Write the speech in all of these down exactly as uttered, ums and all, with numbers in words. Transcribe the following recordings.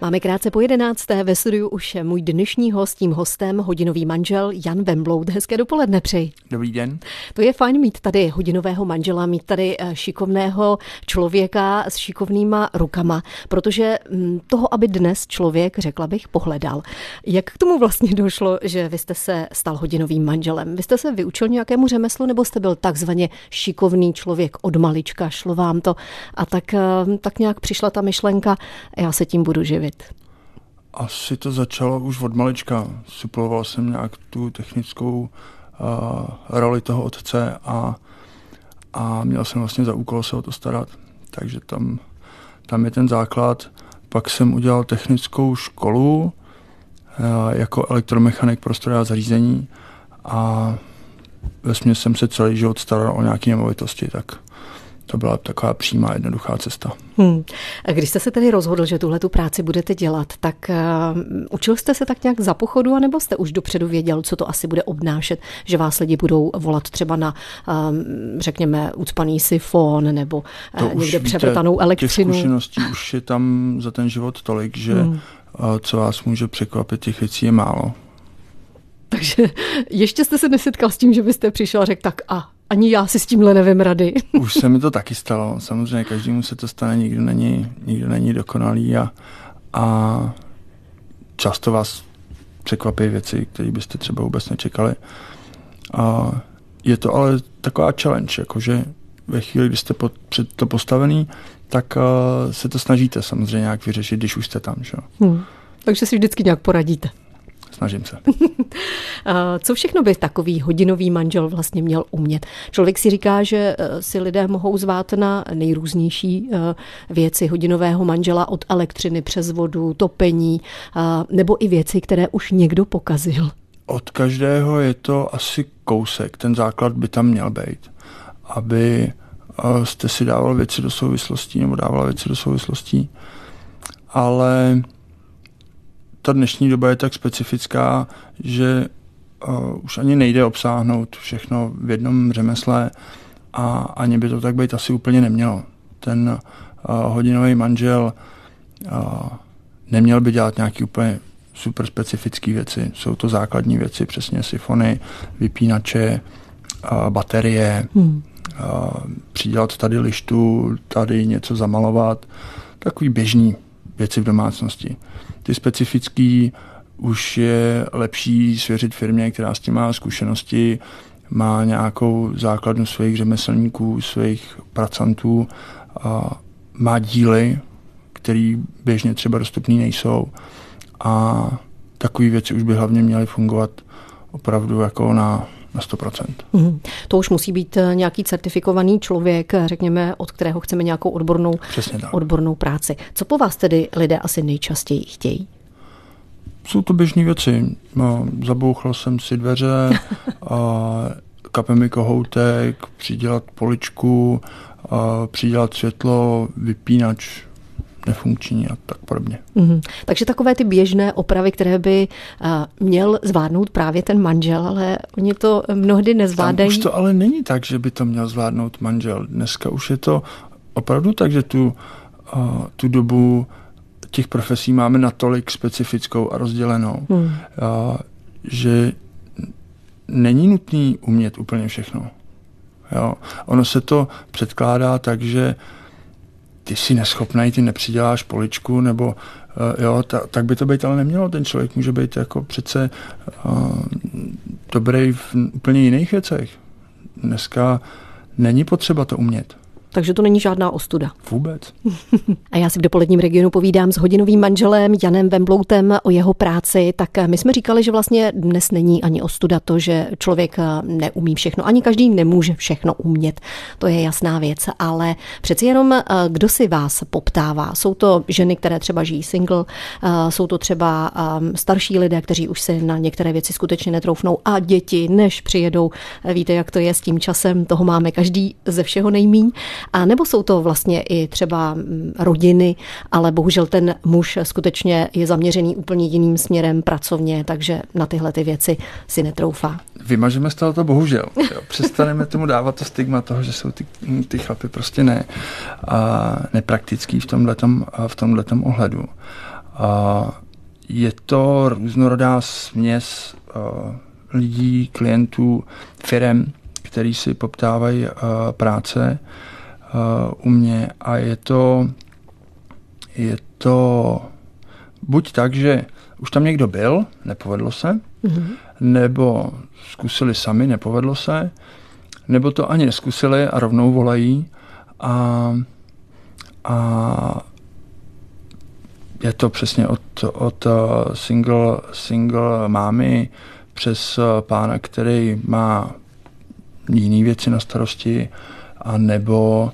Máme krátce po jedenácté, ve studiu už je můj dnešní host, tím hostem hodinový manžel Jan Wemblout. Hezké dopoledne přeji. Dobrý den. To je fajn mít tady hodinového manžela, mít tady šikovného člověka s šikovnýma rukama, protože toho, aby dnes člověk, řekla bych, pohledal. Jak k tomu vlastně došlo, že vy jste se stal hodinovým manželem? Vy jste se vyučil nějakému řemeslu, nebo jste byl takzvaně šikovný člověk od malička, šlo vám to? A tak, tak nějak přišla ta myšlenka, já se tím budu živit. Asi to začalo už od malička. Suploval jsem nějak tu technickou uh, roli toho otce a, a měl jsem vlastně za úkol se o to starat. Takže tam, tam je ten základ. Pak jsem udělal technickou školu uh, jako elektromechanik prostoru a zařízení a vesměs jsem se celý život staral o nějaké nemovitosti, tak to byla taková přímá, jednoduchá cesta. Hmm. A když jste se tedy rozhodl, že tuhle tu práci budete dělat, tak uh, učil jste se tak nějak za pochodu, anebo jste už dopředu věděl, co to asi bude obnášet, že vás lidi budou volat třeba na, um, řekněme, ucpaný sifon nebo uh, někde převrtanou elektřinu? Těch zkušeností už je tam za ten život tolik, že hmm. uh, co vás může překvapit, těch věcí je málo. Takže ještě jste se nesetkal s tím, že byste přišel a řekl tak a ani já si s tímhle nevím rady. Už se mi to taky stalo. Samozřejmě každému se to stane, nikdo není, nikdo není dokonalý a, a často vás překvapí věci, které byste třeba vůbec nečekali. A je to ale taková challenge, jakože ve chvíli, kdy jste pod, před to postavený, tak se to snažíte samozřejmě nějak vyřešit, když už jste tam. Že? Hmm. Takže si vždycky nějak poradíte. Snažím se. Co všechno by takový hodinový manžel vlastně měl umět? Člověk si říká, že si lidé mohou zvát na nejrůznější věci hodinového manžela, od elektřiny přes vodu, topení, nebo i věci, které už někdo pokazil. Od každého je to asi kousek. Ten základ by tam měl být. Aby jste si dával věci do souvislostí, nebo dávala věci do souvislostí. Ale ta dnešní doba je tak specifická, že uh, už ani nejde obsáhnout všechno v jednom řemesle a ani by to tak být asi úplně nemělo. Ten uh, hodinový manžel uh, neměl by dělat nějaké úplně super specifické věci. Jsou to základní věci, přesně sifony, vypínače, uh, baterie, hmm. uh, přidělat tady lištu, tady něco zamalovat, takový běžný věci v domácnosti. Ty specifický už je lepší svěřit firmě, která s tím má zkušenosti, má nějakou základnu svých řemeslníků, svých pracantů, a má díly, které běžně třeba dostupné nejsou. A takové věci už by hlavně měly fungovat opravdu jako na na sto procent. Mm. To už musí být nějaký certifikovaný člověk, řekněme, od kterého chceme nějakou odbornou, odbornou práci. Co po vás tedy lidé asi nejčastěji chtějí? Jsou to běžné věci. No, zabouchal jsem si dveře, kape mi kohoutek, přidělat poličku, a přidělat světlo, vypínač nefunkční a tak podobně. Mm-hmm. Takže takové ty běžné opravy, které by a, měl zvládnout právě ten manžel, ale oni to mnohdy nezvládají. Tam už to ale není tak, že by to měl zvládnout manžel. Dneska už je to opravdu tak, že tu, a, tu dobu těch profesí máme natolik specifickou a rozdělenou, mm. a, že není nutný umět úplně všechno. Jo? Ono se to předkládá tak, že ty jsi neschopnej, ty nepřiděláš poličku, nebo uh, jo, ta, tak by to být ale nemělo. Ten člověk může být jako přece uh, dobrý v úplně jiných věcech. Dneska není potřeba to umět. Takže to není žádná ostuda. Vůbec. A já si v dopoledním Regionu povídám s hodinovým manželem Janem Wembloutem o jeho práci. Tak my jsme říkali, že vlastně dnes není ani ostuda to, že člověk neumí všechno. Ani každý nemůže všechno umět. To je jasná věc. Ale přeci jenom, kdo si vás poptává? Jsou to ženy, které třeba žijí single, jsou to třeba starší lidé, kteří už se na některé věci skutečně netroufnou, a děti, než přijedou. Víte, jak to je s tím časem, toho máme každý ze všeho nejmíň. A nebo jsou to vlastně i třeba rodiny, ale bohužel ten muž skutečně je zaměřený úplně jiným směrem pracovně, takže na tyhle ty věci si netroufá. Vymažeme z toho to bohužel. Jo. Přestaneme tomu dávat to stigma toho, že jsou ty, ty chlapy prostě ne, a nepraktický v tomhletom, v tomhletom ohledu. A je to různorodá směs lidí, klientů, firem, který si poptávají práce u mě, a je to, je to buď tak, že už tam někdo byl, nepovedlo se, mm-hmm. nebo zkusili sami, nepovedlo se, nebo to ani neskusili a rovnou volají, a, a je to přesně od, od single, single mámy přes pána, který má jiné věci na starosti, a nebo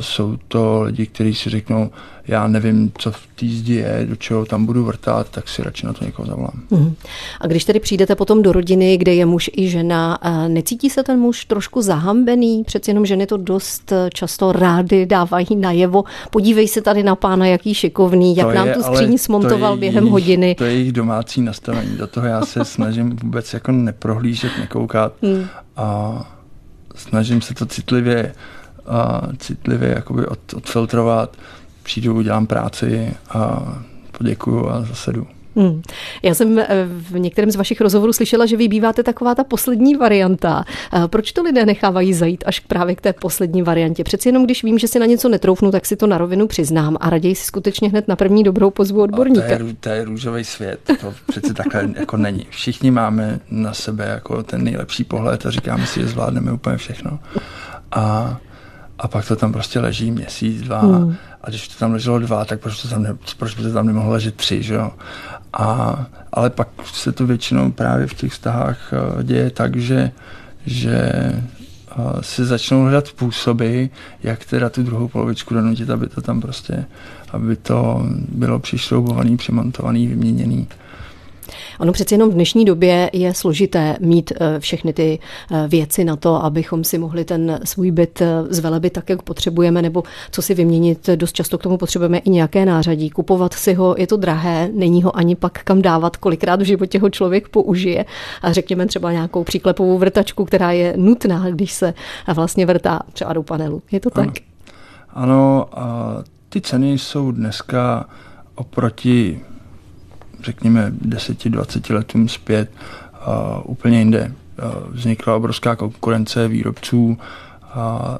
jsou to lidi, kteří si řeknou, já nevím, co v té zdi je, do čeho tam budu vrtat, tak si radši na to někoho zavolám. Mm. A když tedy přijdete potom do rodiny, kde je muž i žena, necítí se ten muž trošku zahambený? Přeci jenom ženy to dost často rády dávají najevo. Podívej se tady na pána, jaký šikovný, jak to nám je, tu skříň smontoval během jejich, hodiny. To je jejich domácí nastavení. Do toho já se snažím vůbec jako neprohlížet, nekoukat. Mm. A snažím se to citlivě a citlivě jakoby od, odfiltrovat, přijdu, udělám práci a poděkuju a zase jdu. Hmm. Já jsem v některém z vašich rozhovorů slyšela, že vy býváte taková ta poslední varianta. Proč to lidé nechávají zajít až právě k té poslední variantě? Přeci jenom když vím, že si na něco netroufnu, tak si to na rovinu přiznám a raději si skutečně hned na první dobrou pozvu odborníka. To je, to je růžový svět, to přece takhle jako není. Všichni máme na sebe jako ten nejlepší pohled a říkáme si, že zvládneme úplně všechno. A A pak to tam prostě leží měsíc, dva. Hmm. A když to tam leželo dva, tak proč to tam, ne, proč by to tam nemohlo ležet tři, že jo? A, ale pak se to většinou právě v těch vztahách děje tak, že, že se začnou hledat způsoby, jak teda tu druhou polovičku donutit, aby to tam prostě, aby to bylo přišroubovaný, přimantovaný, vyměněný. Ono přeci jenom v dnešní době je složité mít všechny ty věci na to, abychom si mohli ten svůj byt zvelebit tak, jak potřebujeme, nebo co si vyměnit. Dost často k tomu potřebujeme i nějaké nářadí. Kupovat si ho, je to drahé, není ho ani pak kam dávat, kolikrát v životě ho člověk použije. A řekněme třeba nějakou příklepovou vrtačku, která je nutná, když se vlastně vrtá třeba do panelu. Je to tak? Ano, ano, a ty ceny jsou dneska oproti řekněme deseti dvaceti letům zpět uh, úplně jinde. Uh, vznikla obrovská konkurence výrobců a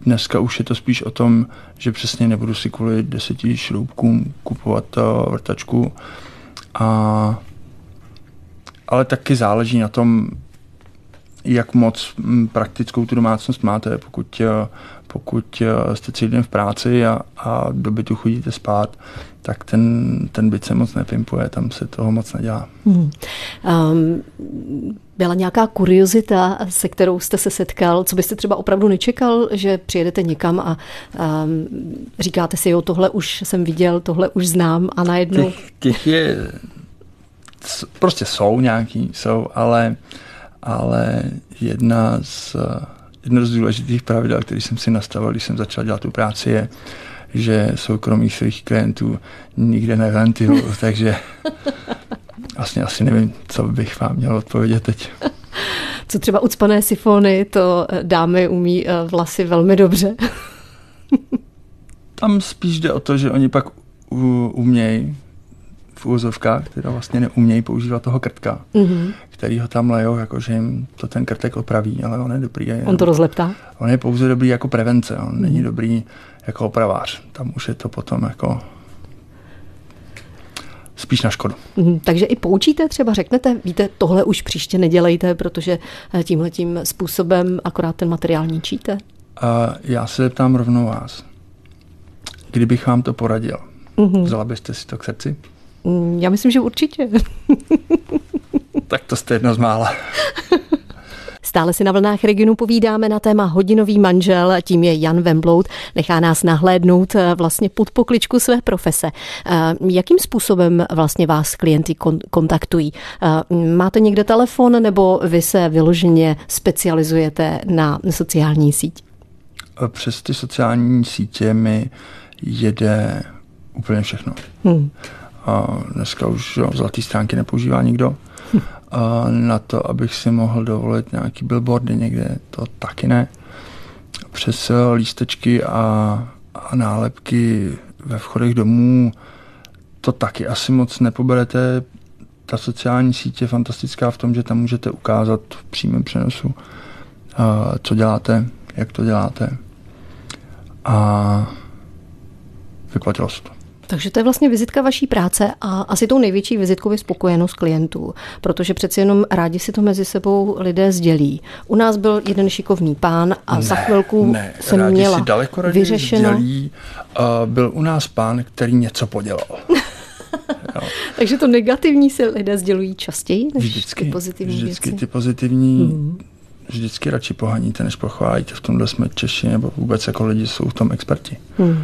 dneska už je to spíš o tom, že přesně nebudu si kvůli deseti šroubkům kupovat uh, vrtačku. A, ale taky záleží na tom, jak moc praktickou tu domácnost máte. Pokud, pokud jste celý den v práci a, a do bytu chodíte spát, tak ten, ten byt se moc nepimpuje, tam se toho moc nedělá. Hmm. Um, byla nějaká kuriozita, se kterou jste se setkal? Co byste třeba opravdu nečekal, že přijedete někam a um, říkáte si, jo, tohle už jsem viděl, tohle už znám, a najednou... Těch, těch je... Prostě jsou nějaký, jsou, ale... ale jedna z, jedna z důležitých pravidel, který jsem si nastavil, když jsem začal dělat tu práci, je, že soukromí svých klientů nikde neventiluji, takže vlastně asi nevím, co bych vám měl odpovědět teď. Co třeba ucpané sifony, to dámy umí vlasy velmi dobře. Tam spíš jde o to, že oni pak umějí v úvozovkách, teda vlastně neumějí používat toho krtka, mm-hmm. který ho tam lejou, jakože jim to ten krtek opraví, ale on je dobrý. On jenom, to rozleptá? On je pouze dobrý jako prevence, on mm-hmm. není dobrý jako opravář. Tam už je to potom jako spíš na škodu. Mm-hmm. Takže i poučíte třeba, řeknete, víte, tohle už příště nedělejte, protože tímhletím způsobem akorát ten materiál ničíte? A já se zeptám rovnou vás. Kdybych vám to poradil, mm-hmm. vzala byste si to k srdci? Já myslím, že určitě. Tak to jste jedna z mála. Stále si na vlnách Regionu povídáme na téma hodinový manžel, tím je Jan Wemblout. Nechá nás nahlédnout vlastně pod pokličku své profese. Jakým způsobem vlastně vás klienti kontaktují? Máte někde telefon, nebo vy se vyloženě specializujete na sociální síť? přes ty sociální sítě mi jede úplně všechno. Hmm. A dneska už jo, zlatý stránky nepoužívá nikdo. Hmm. A na to, abych si mohl dovolit nějaký billboardy někde, to taky ne. Přes lístečky a, a nálepky ve vchodech domů to taky asi moc nepoberete. Ta sociální sítě je fantastická v tom, že tam můžete ukázat v přímém přenosu, co děláte, jak to děláte. A vyplatilo se to. Takže to je vlastně vizitka vaší práce a asi tou největší vizitkou je spokojenost klientů, protože přeci jenom rádi si to mezi sebou lidé sdělí. U nás byl jeden šikovný pán a ne, za chvilku ne, jsem měla vyřešeno. Sdělí, uh, byl u nás pán, který něco podělal. No. Takže to negativní si lidé sdělují častěji než vždycky, ty pozitivní vždycky věci. Ty pozitivní hmm. vždycky radši pohaníte, než pochválíte. V tomhle jsme Češi, nebo vůbec jako lidi jsou v tom experti. Hmm.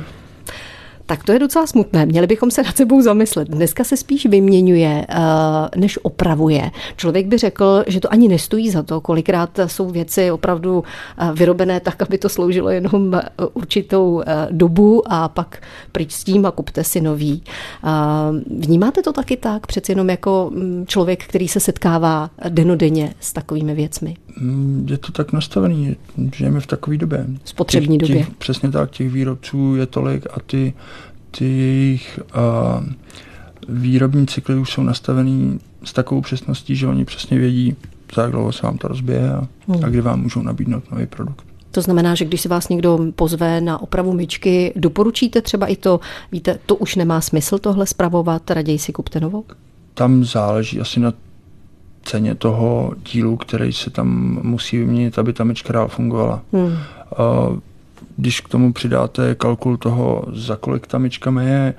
Tak to je docela smutné. Měli bychom se nad sebou zamyslet. Dneska se spíš vyměňuje, než opravuje. Člověk by řekl, že to ani nestojí za to, kolikrát jsou věci opravdu vyrobené tak, aby to sloužilo jenom určitou dobu a pak pryč s tím a kupte si nový. Vnímáte to taky tak, přeci jenom jako člověk, který se setkává dennodenně s takovými věcmi? Je to tak nastavený, žijeme v takové době. Spotřební těch, době. Těch, přesně tak, těch výrobců je tolik a ty ty jejich uh, výrobní cykly už jsou nastavený s takovou přesností, že oni přesně vědí, za jak dlouho se vám to rozběje a, hmm. a kdy vám můžou nabídnout nový produkt. To znamená, že když se vás někdo pozve na opravu myčky, doporučíte třeba i to, víte, to už nemá smysl tohle spravovat, raději si kupte novou? Tam záleží asi na ceně toho dílu, který se tam musí vyměnit, aby ta myčka dál fungovala. Hmm. Uh, Když k tomu přidáte kalkul toho, za kolik ta myčka meje,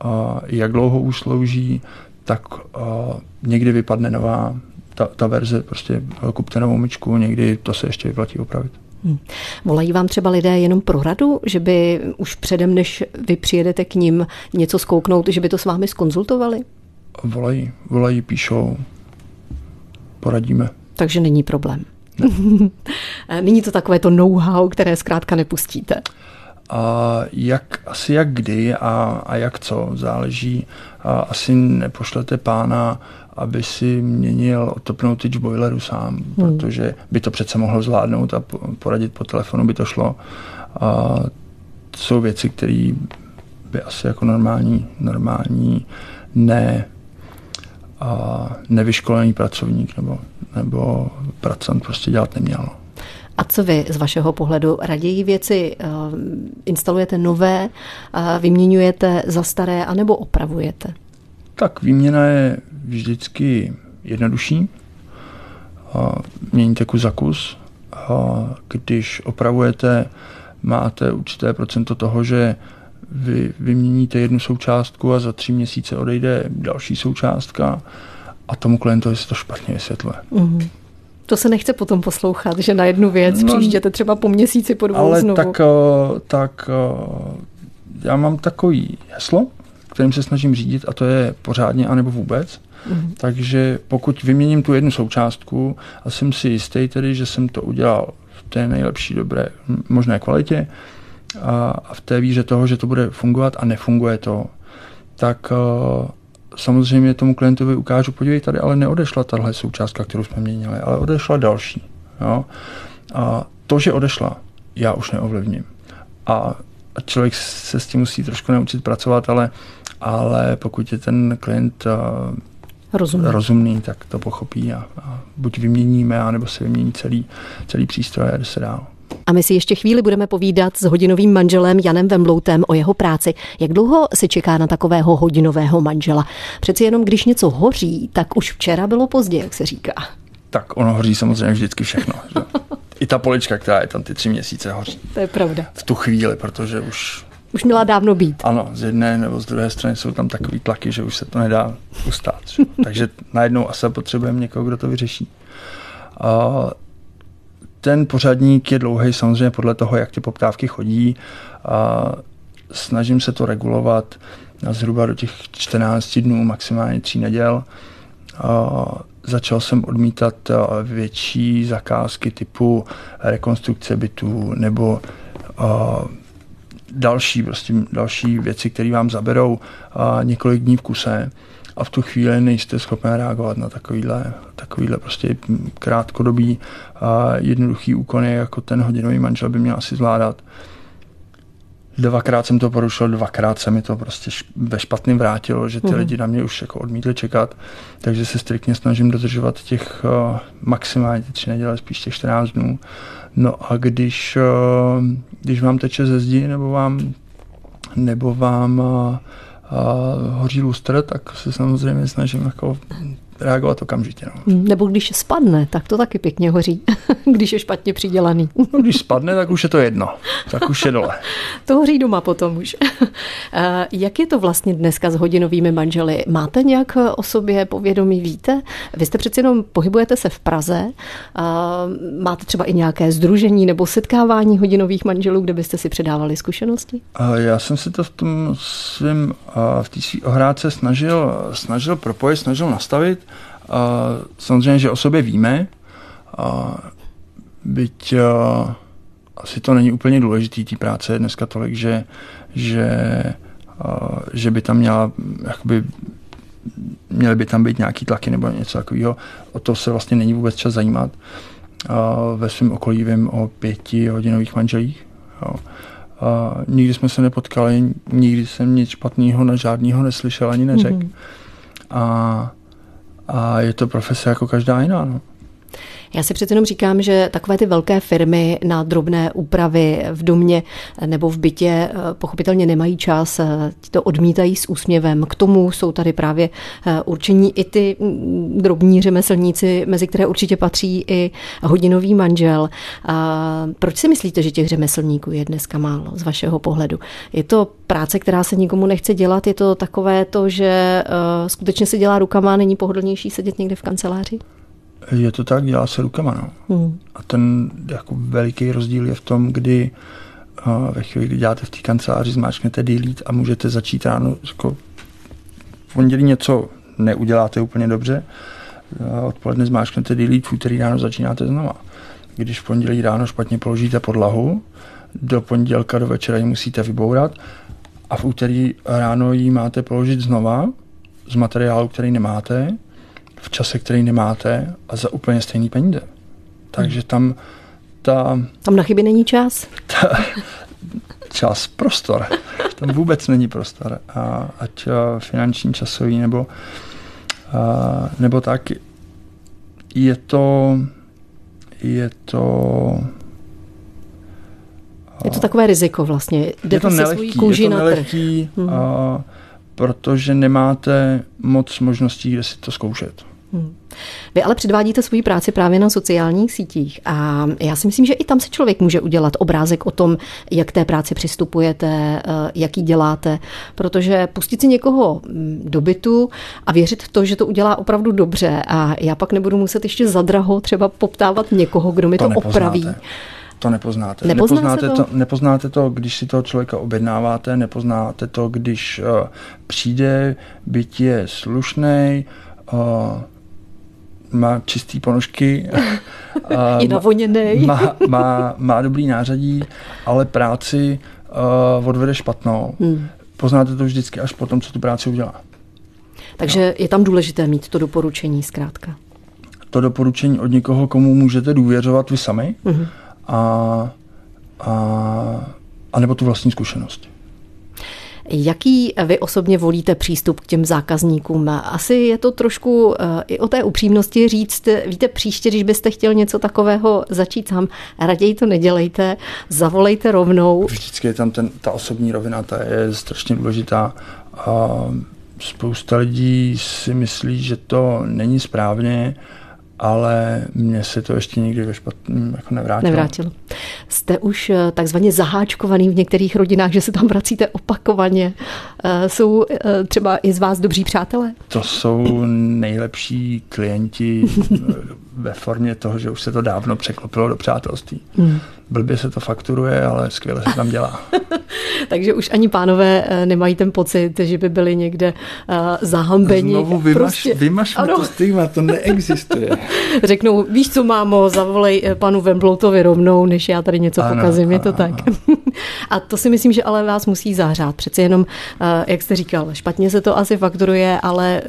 a jak dlouho už slouží, tak někdy vypadne nová ta, ta verze, prostě kupte novou myčku, někdy to se ještě vyplatí opravit. Hmm. Volají vám třeba lidé jenom pro radu, že by už předem, než vy přijedete k ním něco zkouknout, že by to s vámi skonzultovali? Volají, volají, píšou, poradíme. Takže není problém. Ne. Není to takové to know-how, které zkrátka nepustíte? A jak, asi jak kdy a, a jak co, záleží. A asi nepošlete pána, aby si měnil otopnou tyč boileru sám, hmm. protože by to přece mohlo zvládnout a poradit po telefonu by to šlo. A to jsou věci, které by asi jako normální, normální ne... a nevyškolený pracovník nebo, nebo pracant prostě dělat neměl. A co vy z vašeho pohledu? Raději věci uh, instalujete nové, uh, vyměňujete za staré anebo opravujete? Tak výměna je vždycky jednodušší. Uh, měníte kus za kus. Uh, když opravujete, máte určité procento toho, že vy vyměníte jednu součástku a za tři měsíce odejde další součástka a tomu klientovi se to špatně vysvětluje. Mm. To se nechce potom poslouchat, že na jednu věc no, přijížděte třeba po měsíci, po dvou ale znovu. Ale tak, tak já mám takový heslo, kterým se snažím řídit a to je pořádně anebo vůbec. Mm. Takže pokud vyměním tu jednu součástku a jsem si jistý tedy, že jsem to udělal v té nejlepší dobré možné kvalitě, a v té víře toho, že to bude fungovat a nefunguje to, tak uh, samozřejmě tomu klientovi ukážu, podívej, tady ale neodešla tahle součástka, kterou jsme měnili, ale odešla další. Jo? A to, že odešla, já už neovlivním. A člověk se s tím musí trošku naučit pracovat, ale, ale pokud je ten klient uh, rozumný. rozumný, tak to pochopí a, a buď vyměníme, anebo se vymění celý, celý přístroj a jde se dál. A my si ještě chvíli budeme povídat s hodinovým manželem Janem Wembloutem o jeho práci. Jak dlouho se čeká na takového hodinového manžela? Přeci jenom, když něco hoří, tak už včera bylo pozdě, jak se říká. Tak ono hoří samozřejmě vždycky všechno. Že? I ta polička, která je tam ty tři měsíce hoří. To je pravda. V tu chvíli, protože už... Už měla dávno být. Ano, z jedné nebo z druhé strany jsou tam takový tlaky, že už se to nedá ustát. Že? Takže najednou asi potřebujeme někoho, kdo to vyřeší. A ten pořadník je dlouhý samozřejmě podle toho, jak ty poptávky chodí. A snažím se to regulovat na zhruba do těch čtrnáct dnů, maximálně tří neděl. A začal jsem odmítat větší zakázky typu rekonstrukce bytů nebo další, prostě další věci, které vám zaberou několik dní v kuse a v tu chvíli nejste schopni reagovat na takovýhle, takovýhle prostě krátkodobý jednoduchý úkony, jako ten hodinový manžel by měl asi zvládat. Dvakrát jsem to porušil, dvakrát se mi to prostě ve špatným vrátilo, že ty mm. lidi na mě už jako odmítli čekat, takže se striktně snažím dodržovat těch uh, maximálně tři neděle, spíš těch čtrnáct dnů. No a když, uh, když vám teče ze zdi nebo vám, nebo vám uh, uh, hoří lustr, tak se samozřejmě snažím jako reagovat okamžitě. No. Nebo když spadne, tak to taky pěkně hoří, když je špatně přidělaný. No, když spadne, tak už je to jedno. Tak už je dole. To hoří doma potom už. Jak je to vlastně dneska s hodinovými manželi? Máte nějak o sobě povědomí, víte? Vy jste přeci jenom, pohybujete se v Praze, máte třeba i nějaké sdružení nebo setkávání hodinových manželů, kde byste si předávali zkušenosti? Já jsem si to v tom svým, v té svý ohrádce snažil, snažil propojit, snažil nastavit. Uh, samozřejmě, že o sobě víme, uh, byť uh, asi to není úplně důležitý, tý práce je dneska tolik, že, že, uh, že by tam měla, jakoby, měly by tam být nějaký tlaky nebo něco takového. O to se vlastně není vůbec čas zajímat. Uh, ve svém okolí vím o pěti hodinových manželích. Jo. Uh, nikdy jsme se nepotkali, nikdy jsem nic špatného na žádného neslyšel ani neřekl. Mm-hmm. A A je to profese jako každá jiná. No. Já si přece jenom říkám, že takové ty velké firmy na drobné úpravy v domě nebo v bytě pochopitelně nemají čas, ti to odmítají s úsměvem. K tomu jsou tady právě určení i ty drobní řemeslníci, mezi které určitě patří i hodinový manžel. A proč si myslíte, že těch řemeslníků je dneska málo z vašeho pohledu? Je to práce, která se nikomu nechce dělat? Je to takové to, že skutečně se dělá rukama, není pohodlnější sedět někde v kanceláři? Je to tak, dělá se rukama. No. Hmm. A ten jako veliký rozdíl je v tom, kdy uh, ve chvíli, kdy děláte v té kanceláři, zmáčknete delete a můžete začít ráno. Jako v pondělí něco neuděláte úplně dobře, uh, odpoledne zmáčknete delete, v úterý ráno začínáte znova. Když v pondělí ráno špatně položíte podlahu, do pondělka do večera ji musíte vybourat a v úterý ráno ji máte položit znova z materiálu, který nemáte, v čase, který nemáte a za úplně stejný peníze. Takže tam ta... Tam na chyby není čas? Ta, čas, prostor. Tam vůbec není prostor. A, ať finanční, časový, nebo, a, nebo tak. Je to... Je to... A, je to takové riziko vlastně. Jde je to nelehký, je to nelehký, hmm. a, protože nemáte moc možností, kde si to zkoušet. Hmm. Vy ale předvádíte svou práci právě na sociálních sítích a já si myslím, že i tam se člověk může udělat obrázek o tom, jak té práci přistupujete, jak ji děláte, protože pustit si někoho do bytu a věřit v to, že to udělá opravdu dobře a já pak nebudu muset ještě zadraho třeba poptávat někoho, kdo mi to, to opraví. To nepoznáte. Nepozná nepoznáte, to? To, nepoznáte to, když si toho člověka objednáváte, nepoznáte to, když uh, přijde, byť je slušnej, uh, má čistý ponožky, uh, je navoněnej, má, má, má dobrý nářadí, ale práci uh, odvede špatnou. Hmm. Poznáte to vždycky až potom, co tu práci udělá. Takže no. Je tam důležité mít to doporučení zkrátka. To doporučení od někoho, komu můžete důvěřovat vy sami, hmm. A, a, a nebo tu vlastní zkušenost. Jaký vy osobně volíte přístup k těm zákazníkům? Asi je to trošku uh, i o té upřímnosti říct, víte, příště, když byste chtěl něco takového začít sám, raději to nedělejte, zavolejte rovnou. Vždycky je tam ten, ta osobní rovina, ta je strašně důležitá. Uh, spousta lidí si myslí, že to není správně, ale mně se to ještě nikdy ve špatném jako nevrátilo. Nevrátilo. Jste už takzvaně zaháčkovaný v některých rodinách, že se tam vracíte opakovaně. Jsou třeba i z vás dobří přátelé? To jsou nejlepší klienti ve formě toho, že už se to dávno překlopilo do přátelství. Hmm. Blbě se to fakturuje, ale skvěle se tam dělá. Takže už ani pánové nemají ten pocit, že by byli někde uh, zahambeni. Znovu vymaš, vymaš mi to stigma, to neexistuje. Řeknou, víš co, mámo, zavolej panu Wemblautovi rovnou, než já tady něco ano, pokazím, je to ano, tak. Ano. A to si myslím, že ale vás musí zahřát. Přeci jenom, jak jste říkal, špatně se to asi fakturuje, ale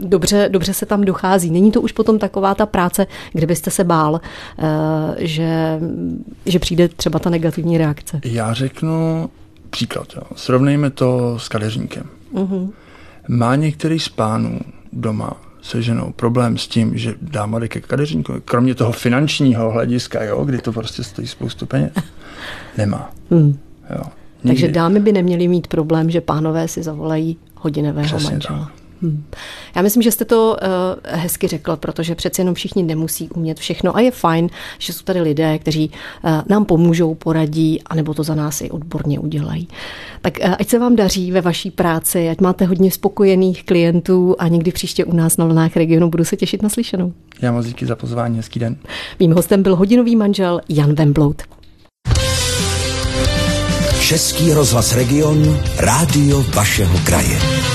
dobře, dobře se tam dochází. Není to už potom taková ta práce, kde byste se bál, že, že přijde třeba ta negativní reakce? Já řeknu příklad. Jo. Srovnejme to s kadeřníkem. Uh-huh. Má některý z pánů doma se ženou problém s tím, že dá mladek ke kadeřníkovi, kromě toho finančního hlediska, jo, kdy to prostě stojí spoustu peněz, nemá. Hmm. Jo, takže dámy by neměly mít problém, že pánové si zavolají hodinového manžela. Hmm. Já myslím, že jste to uh, hezky řekl, protože přeci jenom všichni nemusí umět všechno a je fajn, že jsou tady lidé, kteří uh, nám pomůžou, poradí, anebo to za nás i odborně udělají. Tak uh, ať se vám daří ve vaší práci, ať máte hodně spokojených klientů a někdy příště u nás na Vlnách Regionu. Budu se těšit na slyšenou. Já moc díky za pozvání, hezký den. Mým hostem byl hodinový manžel Jan Wemblout. Český rozhlas Region, rádio vašeho kraje.